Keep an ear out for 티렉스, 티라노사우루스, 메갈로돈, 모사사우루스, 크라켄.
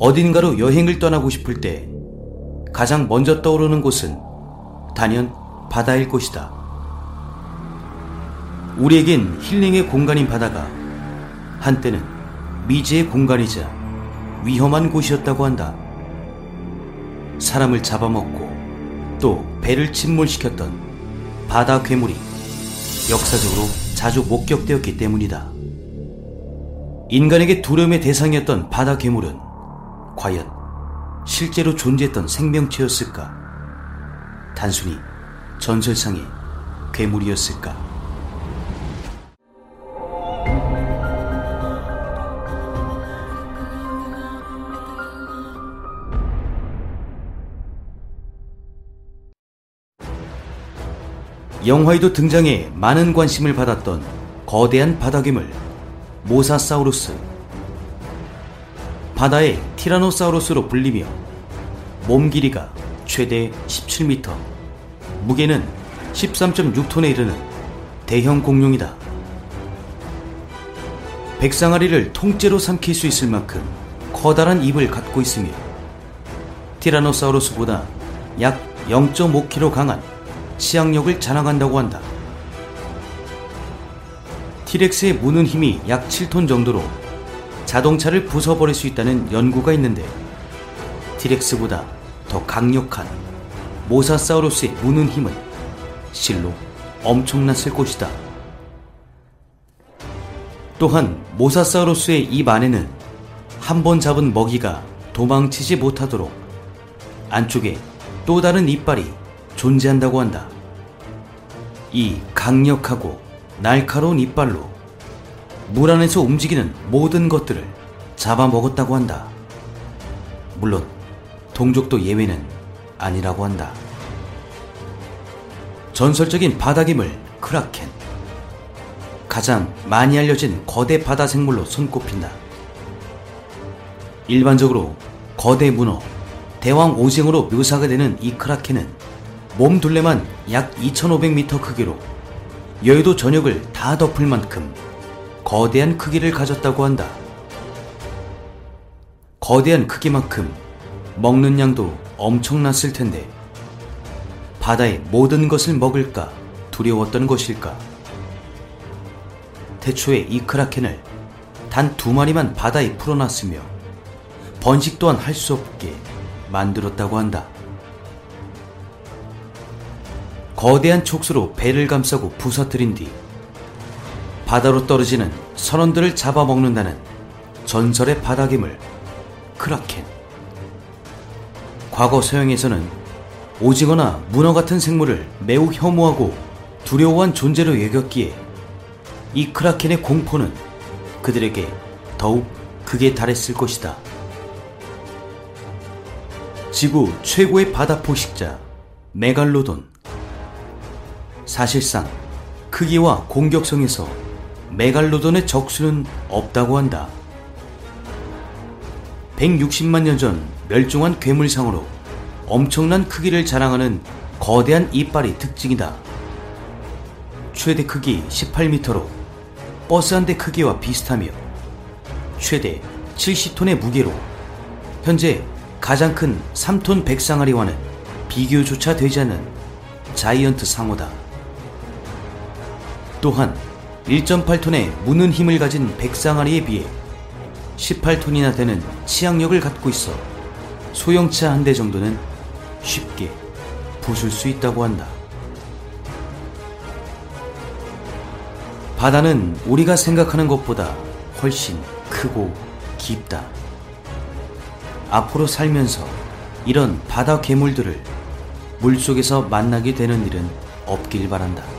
어딘가로 여행을 떠나고 싶을 때 가장 먼저 떠오르는 곳은 단연 바다일 것이다. 우리에겐 힐링의 공간인 바다가 한때는 미지의 공간이자 위험한 곳이었다고 한다. 사람을 잡아먹고 또 배를 침몰시켰던 바다 괴물이 역사적으로 자주 목격되었기 때문이다. 인간에게 두려움의 대상이었던 바다 괴물은 과연 실제로 존재했던 생명체였을까? 단순히 전설상의 괴물이었을까? 영화에도 등장해 많은 관심을 받았던 거대한 바다 괴물 모사사우루스. 바다의 티라노사우루스로 불리며 몸 길이가 최대 17m, 무게는 13.6톤에 이르는 대형 공룡이다. 백상아리를 통째로 삼킬 수 있을 만큼 커다란 입을 갖고 있으며 티라노사우루스보다 약 0.5kg 강한 치악력을 자랑한다고 한다. 티렉스의 무는 힘이 약 7톤 정도로 자동차를 부숴버릴 수 있다는 연구가 있는데, 티렉스보다 더 강력한 모사사우루스의 무는 힘은 실로 엄청났을 것이다. 또한 모사사우루스의 입 안에는 한 번 잡은 먹이가 도망치지 못하도록 안쪽에 또 다른 이빨이 존재한다고 한다. 이 강력하고 날카로운 이빨로 물 안에서 움직이는 모든 것들을 잡아먹었다고 한다. 물론 동족도 예외는 아니라고 한다. 전설적인 바다 괴물 크라켄. 가장 많이 알려진 거대 바다 생물로 손꼽힌다. 일반적으로 거대 문어, 대왕 오징어로 묘사가 되는 이 크라켄은 몸 둘레만 약 2,500m 크기로 여의도 전역을 다 덮을 만큼 거대한 크기를 가졌다고 한다. 거대한 크기만큼 먹는 양도 엄청났을 텐데 바다의 모든 것을 먹을까 두려웠던 것일까? 태초에 이 크라켄을 단 2마리만 바다에 풀어놨으며 번식 또한 할 수 없게 만들었다고 한다. 거대한 촉수로 배를 감싸고 부서뜨린 뒤 바다로 떨어지는 선원들을 잡아먹는다는 전설의 바다 괴물 크라켄. 과거 서양에서는 오징어나 문어 같은 생물을 매우 혐오하고 두려워한 존재로 여겼기에 이 크라켄의 공포는 그들에게 더욱 극에 달했을 것이다. 지구 최고의 바다 포식자 메갈로돈. 사실상 크기와 공격성에서 메갈로돈의 적수는 없다고 한다. 160만 년 전 멸종한 괴물상으로 엄청난 크기를 자랑하는 거대한 이빨이 특징이다. 최대 크기 18m로 버스 한 대 크기와 비슷하며 최대 70톤의 무게로 현재 가장 큰 3톤 백상아리와는 비교조차 되지 않는 자이언트 상어다. 또한 1.8톤의 무는 힘을 가진 백상아리에 비해 18톤이나 되는 치악력을 갖고 있어 소형차 한 대 정도는 쉽게 부술 수 있다고 한다. 바다는 우리가 생각하는 것보다 훨씬 크고 깊다. 앞으로 살면서 이런 바다 괴물들을 물속에서 만나게 되는 일은 없길 바란다.